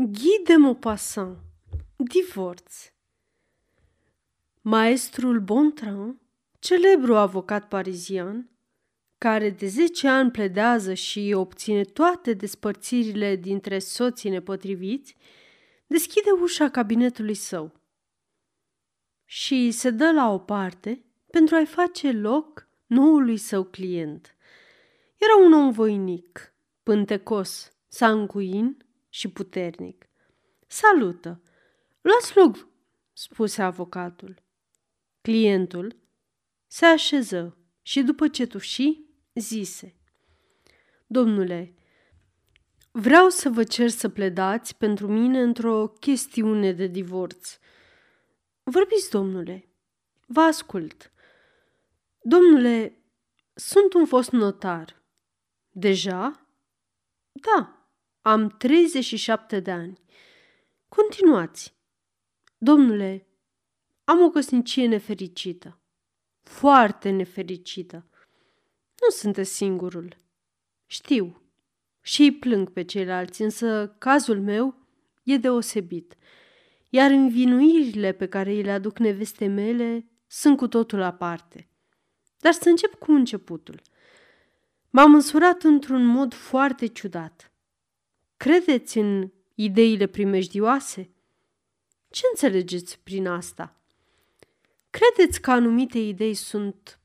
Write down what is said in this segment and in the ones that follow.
Guy de Maupassant, Divorț. Maestrul Bontran, celebru avocat parizian, care de 10 ani pledează și obține toate despărțirile dintre soții nepotriviți, deschide ușa cabinetului său și se dă la o parte pentru a-i face loc noului său client. Era un om voinic, pântecos, sanguin și puternic. "Salută! Luați loc!" spuse avocatul. Clientul se așeză și după ce tuși, zise: "Domnule, vreau să vă cer să pledați pentru mine într-o chestiune de divorț." "Vorbiți, domnule, vă ascult." "Domnule, sunt un fost notar." "Deja?" "Da, am 37 de ani." "Continuați." "Domnule, am o căsnicie nefericită. Foarte nefericită." "Nu sunteți singurul." "Știu. Și îi plâng pe ceilalți, însă cazul meu e deosebit, iar învinuirile pe care îi le aduc neveste mele sunt cu totul aparte. Dar să încep cu începutul. M-am însurat într-un mod foarte ciudat." "Credeți în ideile primejdioase?" "Ce înțelegeți prin asta?" "Credeți că anumite idei sunt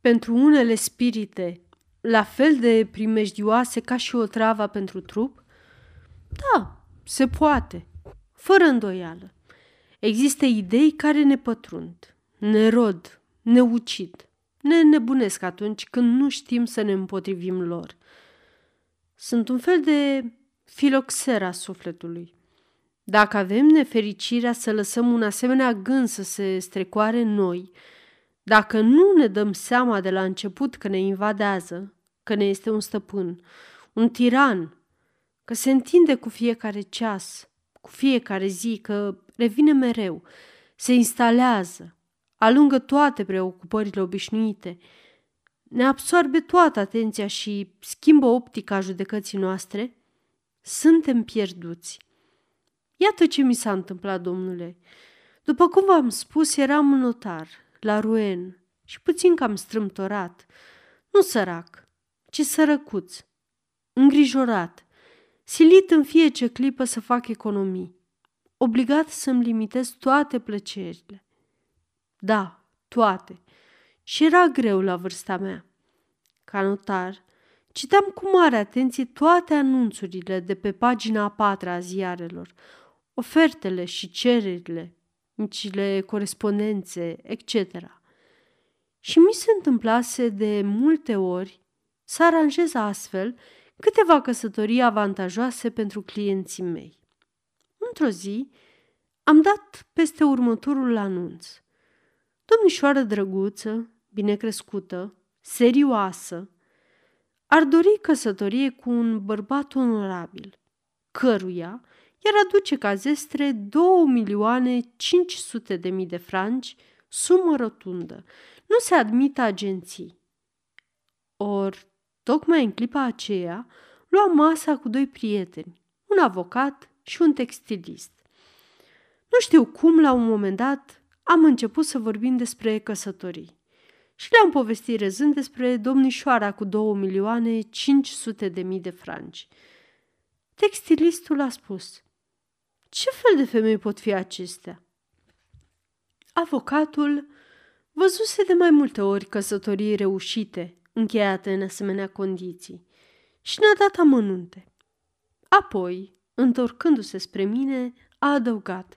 pentru unele spirite la fel de primejdioase ca și otrava pentru trup?" "Da, se poate, fără îndoială. Există idei care ne pătrund, ne rod, ne ucid, ne nebunesc atunci când nu știm să ne împotrivim lor. Sunt un fel de filoxera sufletului. Dacă avem nefericirea să lăsăm un asemenea gând să se strecoare în noi, dacă nu ne dăm seama de la început că ne invadează, că ne este un stăpân, un tiran, că se întinde cu fiecare ceas, cu fiecare zi, că revine mereu, se instalează, alungă toate preocupările obișnuite, ne absorbe toată atenția și schimbă optica judecății noastre, suntem pierduți. Iată ce mi s-a întâmplat, domnule. După cum v-am spus, eram un notar la Rouen și puțin cam strâmtorat. Nu sărac, ci sărăcuț, îngrijorat, silit în fiecare clipă să fac economii, obligat să-mi limitez toate plăcerile. Da, toate. Și era greu la vârsta mea. Ca notar, citeam cu mare atenție toate anunțurile de pe pagina a 4-a a ziarelor, ofertele și cererile, micile corespondențe, etc. Și mi se întâmplase de multe ori să aranjez astfel câteva căsătorii avantajoase pentru clienții mei. Într-o zi am dat peste următorul anunț: domnișoară drăguță, binecrescută, serioasă, ar dori căsătorie cu un bărbat onorabil, căruia iar aduce ca zestre 2.500.000 de franci, sumă rotundă. Nu se admit agenții. Or, tocmai în clipa aceea, luam masa cu doi prieteni, un avocat și un textilist. Nu știu cum, la un moment dat, am început să vorbim despre căsătorii și le-am povestit râzând despre domnișoara cu 2.500.000 de franci. Textilistul a spus: "Ce fel de femei pot fi acestea?" Avocatul văzuse de mai multe ori căsătorii reușite, încheiate în asemenea condiții, și ne-a dat amănunte. Apoi, întorcându-se spre mine, a adăugat: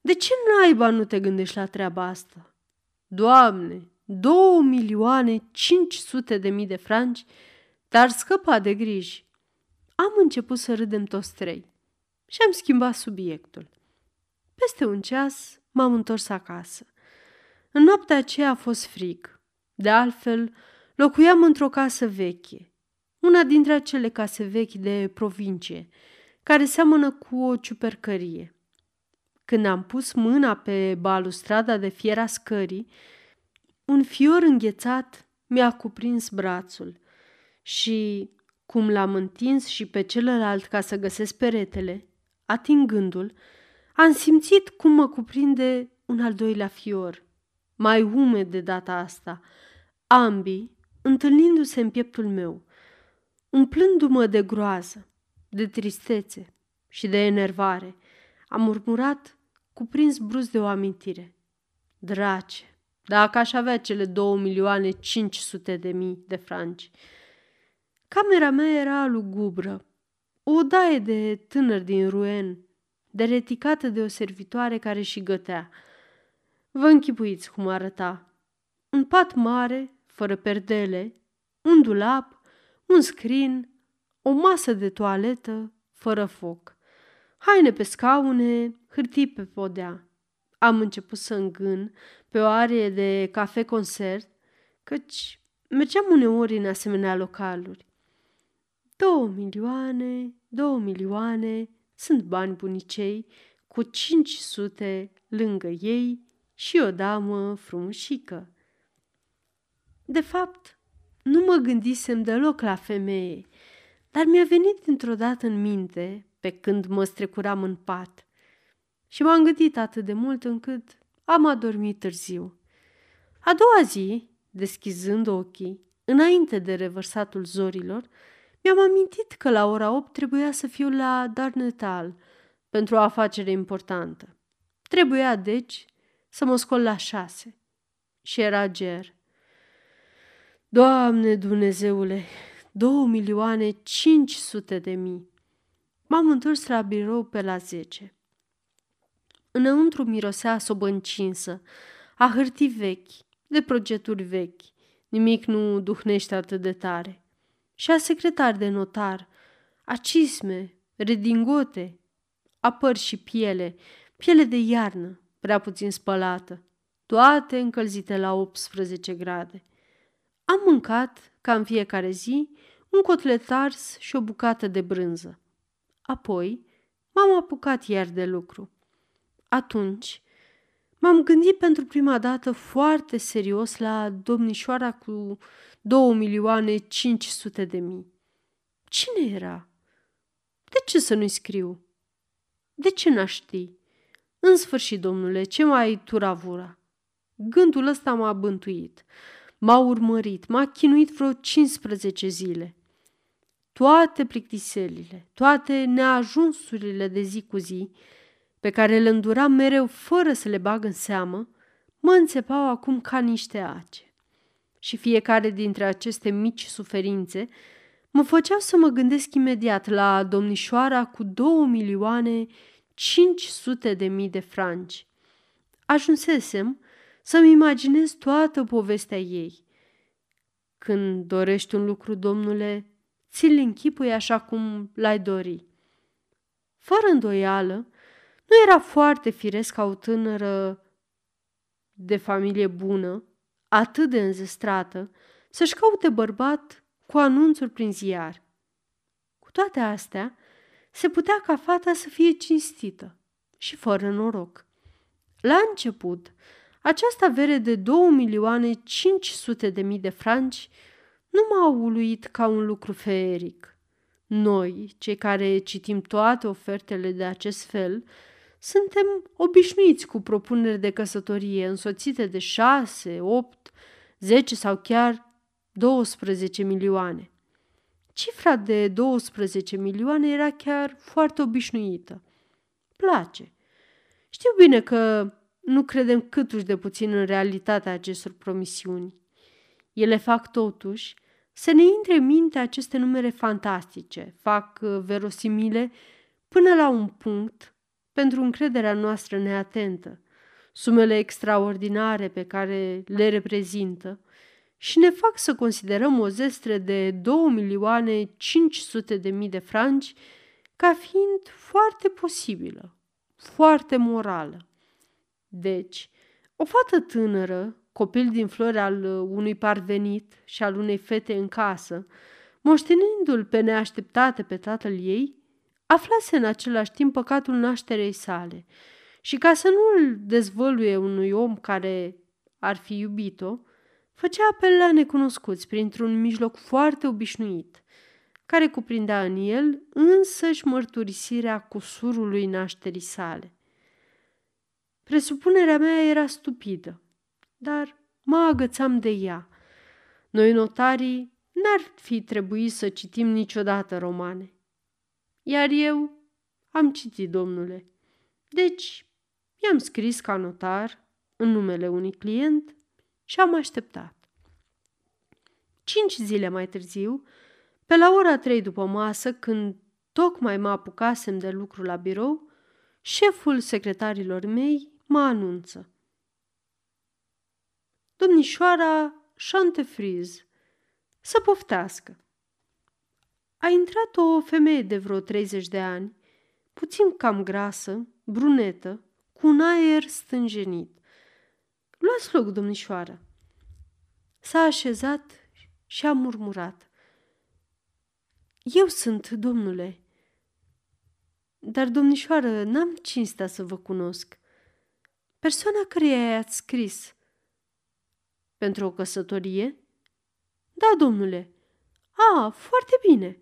"De ce naiba nu te gândești la treaba asta? Doamne, 2.500.000 de franci, dar scăpa de griji." Am început să râdem toți trei și am schimbat subiectul. Peste un ceas m-am întors acasă. În noaptea aceea a fost frig. De altfel, locuiam într-o casă veche, una dintre acele case vechi de provincie, care seamănă cu o ciupercărie. Când am pus mâna pe balustrada de fier a scării, un fior înghețat mi-a cuprins brațul și, cum l-am întins și pe celălalt ca să găsesc peretele, atingându-l, am simțit cum mă cuprinde un al doilea fior, mai umed de data asta, ambii întâlnindu-se în pieptul meu, umplându-mă de groază, de tristețe și de enervare. Am murmurat, cuprins brusc de o amintire. Drace, dacă aș avea cele 2.500.000 de franci. Camera mea era lugubră, o odaie de tânăr din Rouen, dereticată de o servitoare care și gătea. Vă închipuiți cum arăta. Un pat mare, fără perdele, un dulap, un scrin, o masă de toaletă, fără foc. Haine pe scaune, hârtii pe podea. Am început să îngân pe o arie de cafe-concert, căci mergeam uneori în asemenea localuri. 2.000.000, sunt bani bunicei, cu 500 lângă ei și o damă frumușică. De fapt, nu mă gândisem deloc la femeie, dar mi-a venit dintr-o dată în minte pe când mă strecuram în pat și m-am gândit atât de mult încât am adormit târziu. A doua zi, deschizând ochii, înainte de revărsatul zorilor, mi-am amintit că la ora 8 trebuia să fiu la Darnetal pentru o afacere importantă. Trebuia, deci, să mă scol la 6. Și era ger. Doamne Dumnezeule, 2.500.000. M-am întors la birou pe la 10. Înăuntru mirosea sobă încinsă, a hârtii vechi, de progeturi vechi. Nimic nu duhnește atât de tare. Și a secretar de notar, a cisme, redingote, a păr și piele de iarnă, prea puțin spălată, toate încălzite la 18 grade. Am mâncat, ca în fiecare zi, un cotlet ars și o bucată de brânză. Apoi m-am apucat iar de lucru. Atunci m-am gândit pentru prima dată foarte serios la domnișoara cu 2.500.000. Cine era? De ce să nu-i scriu? De ce n-aș ști? În sfârșit, domnule, ce mai turavura? Gândul ăsta m-a bântuit, m-a urmărit, m-a chinuit vreo 15 zile. Toate plictiselile, toate neajunsurile de zi cu zi, pe care le înduram mereu fără să le bag în seamă, mă înțepau acum ca niște ace. Și fiecare dintre aceste mici suferințe mă făceau să mă gândesc imediat la domnișoara cu 2.500.000 de franci. Ajunsesem să-mi imaginez toată povestea ei. Când dorești un lucru, domnule, ți-l închipui așa cum l-ai dori. Fără îndoială, nu era foarte firesc ca o tânără de familie bună, atât de înzestrată, să-și caute bărbat cu anunțuri prin ziar. Cu toate astea, se putea ca fata să fie cinstită și fără noroc. La început, această avere de 2.500.000 de franci nu m-a uluit ca un lucru feeric. Noi, cei care citim toate ofertele de acest fel, suntem obișnuiți cu propuneri de căsătorie însoțite de 6, 8, 10 sau chiar 12 milioane. Cifra de 12 milioane era chiar foarte obișnuită. Place. Știu bine că nu credem câtuși de puțin în realitatea acestor promisiuni. Ele fac totuși să ne intre în minte aceste numere fantastice, fac verosimile până la un punct pentru încrederea noastră neatentă, sumele extraordinare pe care le reprezintă și ne fac să considerăm o zestre de 2.500.000 de franci ca fiind foarte posibilă, foarte morală. Deci, o fată tânără, copil din flori al unui parvenit și al unei fete în casă, moștenindu-l pe neașteptate pe tatăl ei, aflase în același timp păcatul nașterei sale și, ca să nu îl dezvăluie unui om care ar fi iubit-o, făcea apel la necunoscuți printr-un mijloc foarte obișnuit, care cuprindea în el însăși mărturisirea cusurului nașterii sale. Presupunerea mea era stupidă, dar mă agățam de ea. Noi, notarii, n-ar fi trebuit să citim niciodată romane. Iar eu am citit, domnule. Deci, i-am scris ca notar în numele unui client și am așteptat. 5 zile mai târziu, pe la ora 3 după masă, când tocmai mă apucasem de lucru la birou, șeful secretarilor mei mă anunță. Domnișoara Chantefriz, să poftească. A intrat o femeie de vreo 30 de ani, puțin cam grasă, brunetă, cu un aer stânjenit. Luați loc, domnișoară. S-a așezat și a murmurat. Eu sunt, domnule. Dar, domnișoară, n-am cinstea să vă cunosc. Persoana căreia i-ați scris. Pentru o căsătorie? Da, domnule. A, foarte bine.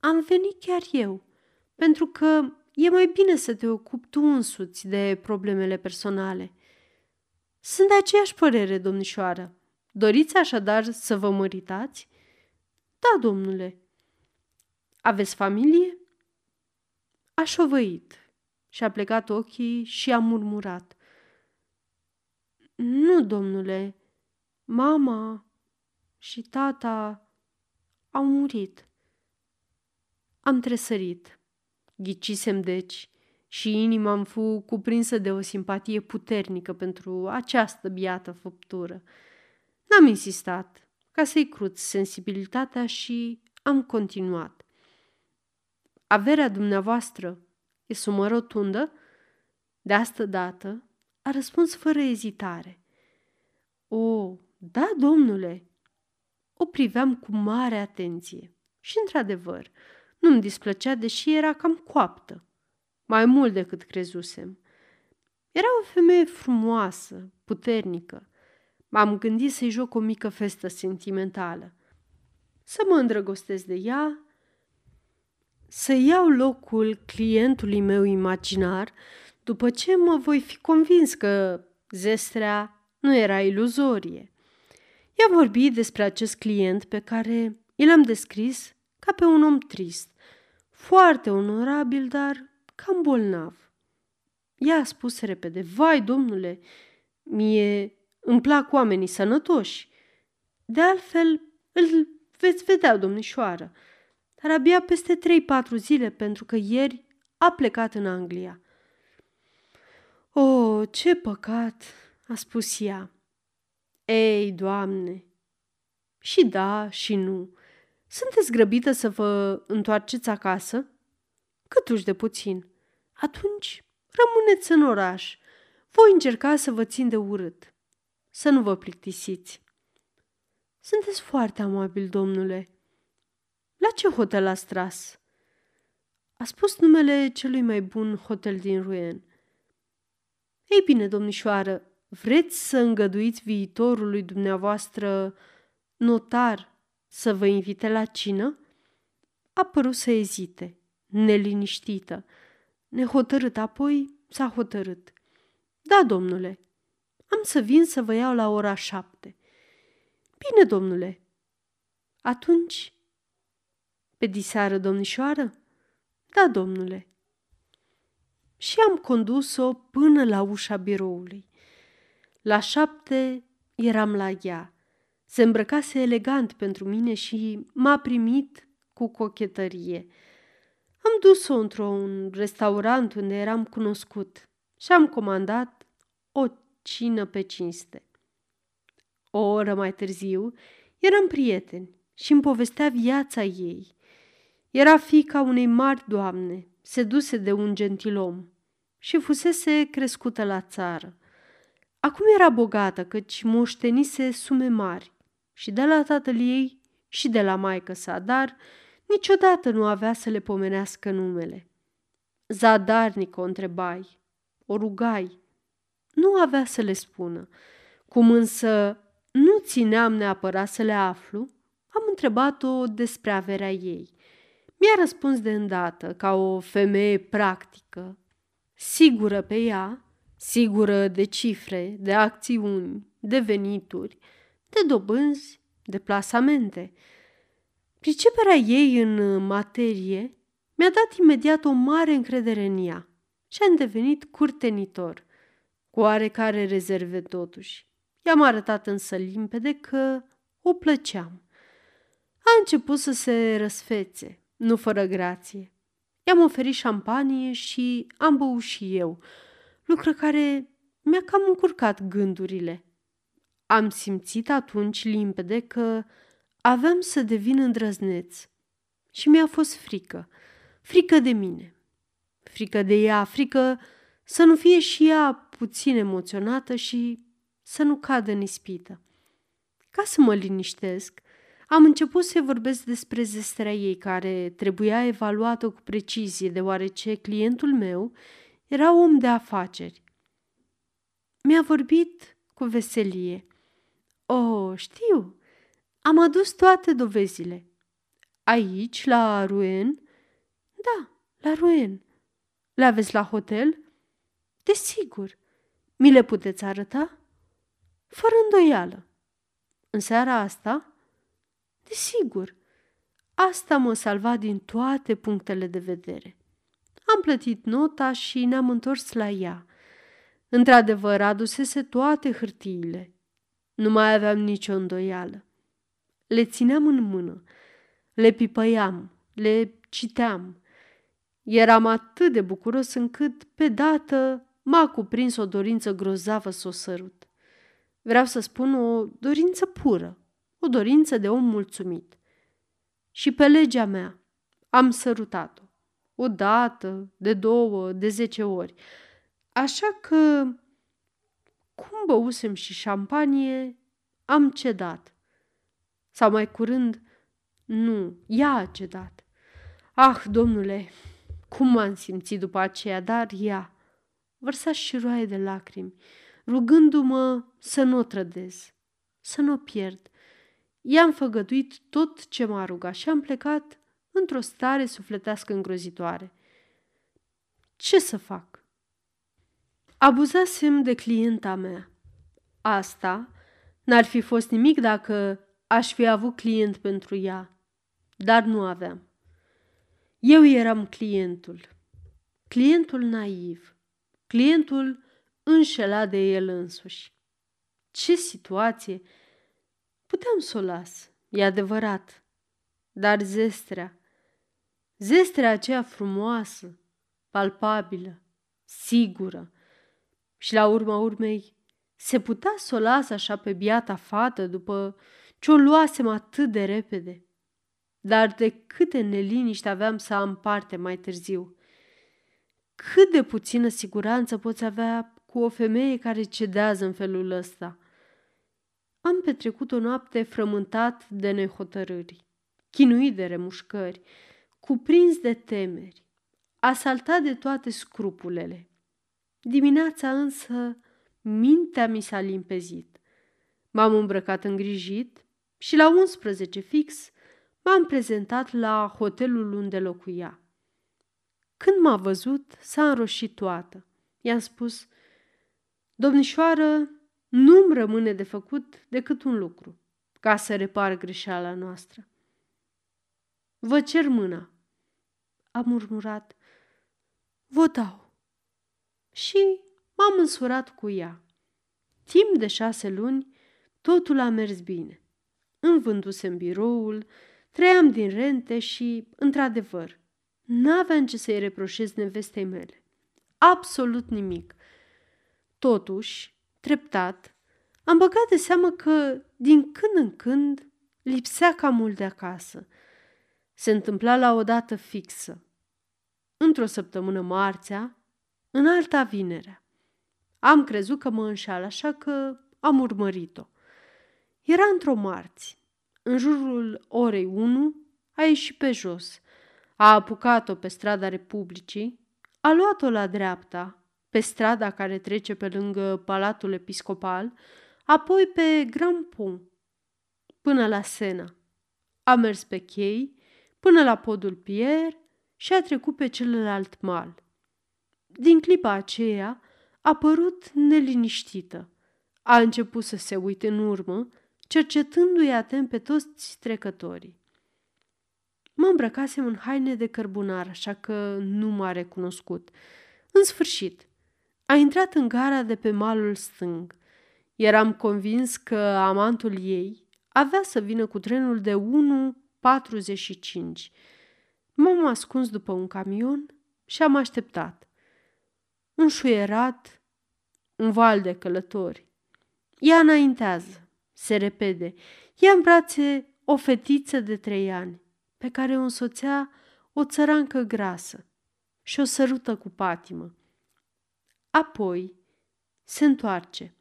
Am venit chiar eu, pentru că e mai bine să te ocupi tu însuți de problemele personale. Sunt de aceeași părere, domnișoară. Doriți așadar să vă măritați? Da, domnule. Aveți familie? A șovăit și-a plecat ochii și a murmurat. Nu, domnule, mama și tata au murit. Am tresărit. Ghicisem deci și inima-mi fu cuprinsă de o simpatie puternică pentru această biată făptură. N-am insistat ca să-i cruț sensibilitatea și am continuat. Averea dumneavoastră e sumă rotundă? De asta dată a răspuns fără ezitare. O, da, domnule! O priveam cu mare atenție și, într-adevăr, nu-mi displăcea, deși era cam coaptă, mai mult decât crezusem. Era o femeie frumoasă, puternică. M-am gândit să-i joc o mică festă sentimentală, să mă îndrăgostesc de ea, să iau locul clientului meu imaginar după ce mă voi fi convins că zestrea nu era iluzorie. I-am vorbit despre acest client pe care i l-am descris ca pe un om trist, foarte onorabil, dar cam bolnav. Ea a spus repede, vai, domnule, mie îmi plac oamenii sănătoși. De altfel, îl veți vedea, domnișoară, dar abia peste 3-4 zile, pentru că ieri a plecat în Anglia. O, ce păcat, a spus ea. Ei, Doamne, și da și nu. Sunteți grăbită să vă întoarceți acasă? Câtuși de puțin. Atunci rămâneți în oraș. Voi încerca să vă țin de urât. Să nu vă plictisiți. Sunteți foarte amabil, domnule. La ce hotel ați tras? A spus numele celui mai bun hotel din Rouen. Ei bine, domnișoară, vreți să îngăduiți viitorului dumneavoastră notar să vă invite la cină? A părut să ezite, neliniștită. Nehotărât, apoi s-a hotărât. Da, domnule, am să vin să vă iau la ora 7. Bine, domnule. Atunci, pe diseară, domnișoară? Da, domnule. Și am condus-o până la ușa biroului. La 7 eram la ea. Se îmbrăcase elegant pentru mine și m-a primit cu cochetărie. Am dus-o într-un restaurant unde eram cunoscut și am comandat o cină pe cinste. O oră mai târziu eram prieteni și îmi povestea viața ei. Era fiica unei mari doamne, seduse de un gentilom și fusese crescută la țară. Acum era bogată, căci moștenise sume mari și de la tatăl ei și de la maică sa, dar niciodată nu avea să le pomenească numele. Zadarnic o întrebai, o rugai, nu avea să le spună. Cum însă nu țineam neapărat să le aflu, Am întrebat-o despre averea ei. Mi-a răspuns de îndată, ca o femeie practică, sigură pe ea, sigură de cifre, de acțiuni, de venituri, de dobânzi, de plasamente. Priceperea ei în materie mi-a dat imediat o mare încredere în ea și am devenit curtenitor, cu oarecare rezerve totuși. I-am arătat însă limpede că o plăceam. A început să se răsfețe, nu fără grație. I-am oferit șampanie și am băut și eu, lucru care mi-a cam încurcat gândurile. Am simțit atunci limpede că aveam să devin îndrăzneț și mi-a fost frică. Frică de mine, frică de ea, frică să nu fie și ea puțin emoționată și să nu cadă în ispită. Ca să mă liniștesc, am început să vorbesc despre zestrea ei, care trebuia evaluată cu precizie, deoarece clientul meu era om de afaceri. Mi-a vorbit cu veselie. O, știu, am adus toate dovezile. Aici, la Rouen? Da, la Rouen. Le aveți la hotel? Desigur. Mi le puteți arăta? Fără îndoială. În seara asta? Desigur. Asta m-a salvat din toate punctele de vedere. Am plătit nota și ne-am întors la ea. Într-adevăr, adusese toate hârtiile. Nu mai aveam nicio îndoială. Le țineam în mână, le pipăiam, le citeam. Eram atât de bucuros încât, pe dată, m-a cuprins o dorință grozavă să o sărut. Vreau să spun o dorință pură, o dorință de om mulțumit. Și pe legea mea am sărutat-o. O dată, de două, de 10 ori. Așa că, cum băusem și șampanie, am cedat. Sau mai curând, nu, ea a cedat. Ah, domnule, cum m-am simțit după aceea, dar ea vărsa și roaie de lacrimi, rugându-mă să nu o trădez, să nu o pierd. I-am făgăduit tot ce m-a rugat și am plecat într-o stare sufletească îngrozitoare. Ce să fac? Abuzasem de clienta mea. Asta n-ar fi fost nimic dacă aș fi avut client pentru ea, dar nu aveam. Eu eram clientul, clientul naiv, clientul înșelat de el însuși. Ce situație! Puteam să o las, e adevărat, dar zestrea aceea frumoasă, palpabilă, sigură și la urma urmei se putea să o las așa pe biata fată după ce o luasem atât de repede. Dar de câte neliniști aveam să am parte mai târziu. Cât de puțină siguranță poți avea cu o femeie care cedează în felul ăsta. Am petrecut o noapte frământat de nehotărâri, chinuit de remușcări, cuprins de temeri, asaltat de toate scrupulele. Dimineața însă mintea mi s-a limpezit. M-am îmbrăcat îngrijit și la 11 fix m-am prezentat la hotelul unde locuia. Când m-a văzut, s-a înroșit toată. I-am spus, domnișoară, nu-mi rămâne de făcut decât un lucru, ca să repar greșeala noastră. Vă cer mâna, a murmurat, vă dau. Și m-am însurat cu ea. Timp de 6 luni, totul a mers bine. Îmi vândusem biroul, trăiam din rente și, într-adevăr, n-aveam ce să-i reproșez nevestei mele. Absolut nimic. Totuși, treptat, am băgat de seamă că, din când în când, lipsea cam mult de acasă. Se întâmpla la o dată fixă. Într-o săptămână marțea, în alta vinerea. Am crezut că mă înșeală, așa că am urmărit-o. Era într-o marți. În jurul orei 1 a ieșit pe jos, a apucat-o pe strada Republicii, a luat-o la dreapta, pe strada care trece pe lângă Palatul Episcopal, apoi pe Grand Pont, până la Sena, A mers pe chei până la podul Pierre și a trecut pe celălalt mal. Din clipa aceea a părut neliniștită. A început să se uite în urmă, cercetându-i atent pe toți trecătorii. Mă îmbrăcasem în haine de cărbunar, așa că nu m-a recunoscut. În sfârșit, a intrat în gara de pe malul stâng. Eram convins că amantul ei avea să vină cu trenul de 1:45. M-am ascuns după un camion și am așteptat. Un șuierat, un val de călători. Ea înaintează, se repede. Ia în brațe o fetiță de 3 ani, pe care o însoțea o țărancă grasă și o sărută cu patimă. Apoi se întoarce.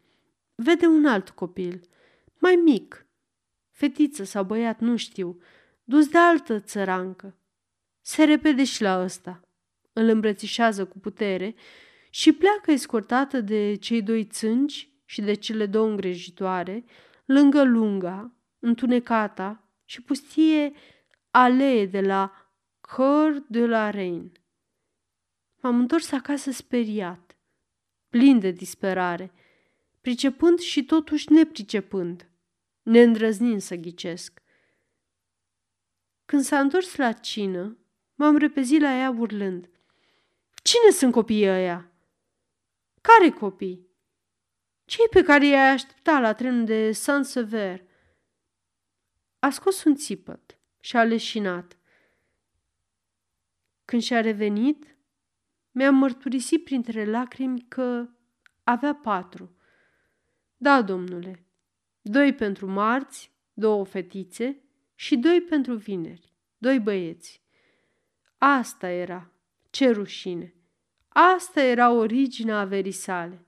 Vede un alt copil, mai mic, fetiță sau băiat, nu știu, dus de altă țărancă. Se repede și la ăsta, îl îmbrățișează cu putere și pleacă escortată de cei 2 țânci și de cele 2 îngrijitoare, lângă lunga, întunecata și pustie alee de la Cœur de la Reine. M-am întors acasă speriat, plin de disperare, pricepând și totuși nepricepând, neîndrăznind să ghicesc. Când s-a întors la cină, m-am repezit la ea urlând: "Cine sunt copiii ăia?" "Care copii?" "Cei pe care i-ai așteptat la trenul de Saint-Sever." A scos un țipăt și a leșinat. Când și-a revenit, mi-am mărturisit printre lacrimi că avea 4. "Da, domnule, 2 pentru marți, 2 fetițe și 2 pentru vineri, 2 băieți. Asta era, ce rușine! Asta era originea averii sale.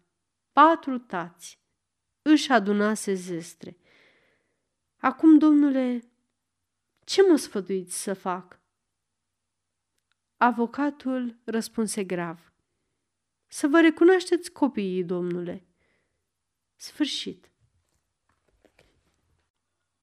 4 tați. Își adunase zestre. Acum, domnule, ce mă sfătuiți să fac?" Avocatul răspunse grav: "Să vă recunoașteți copiii, domnule." Sfârșit.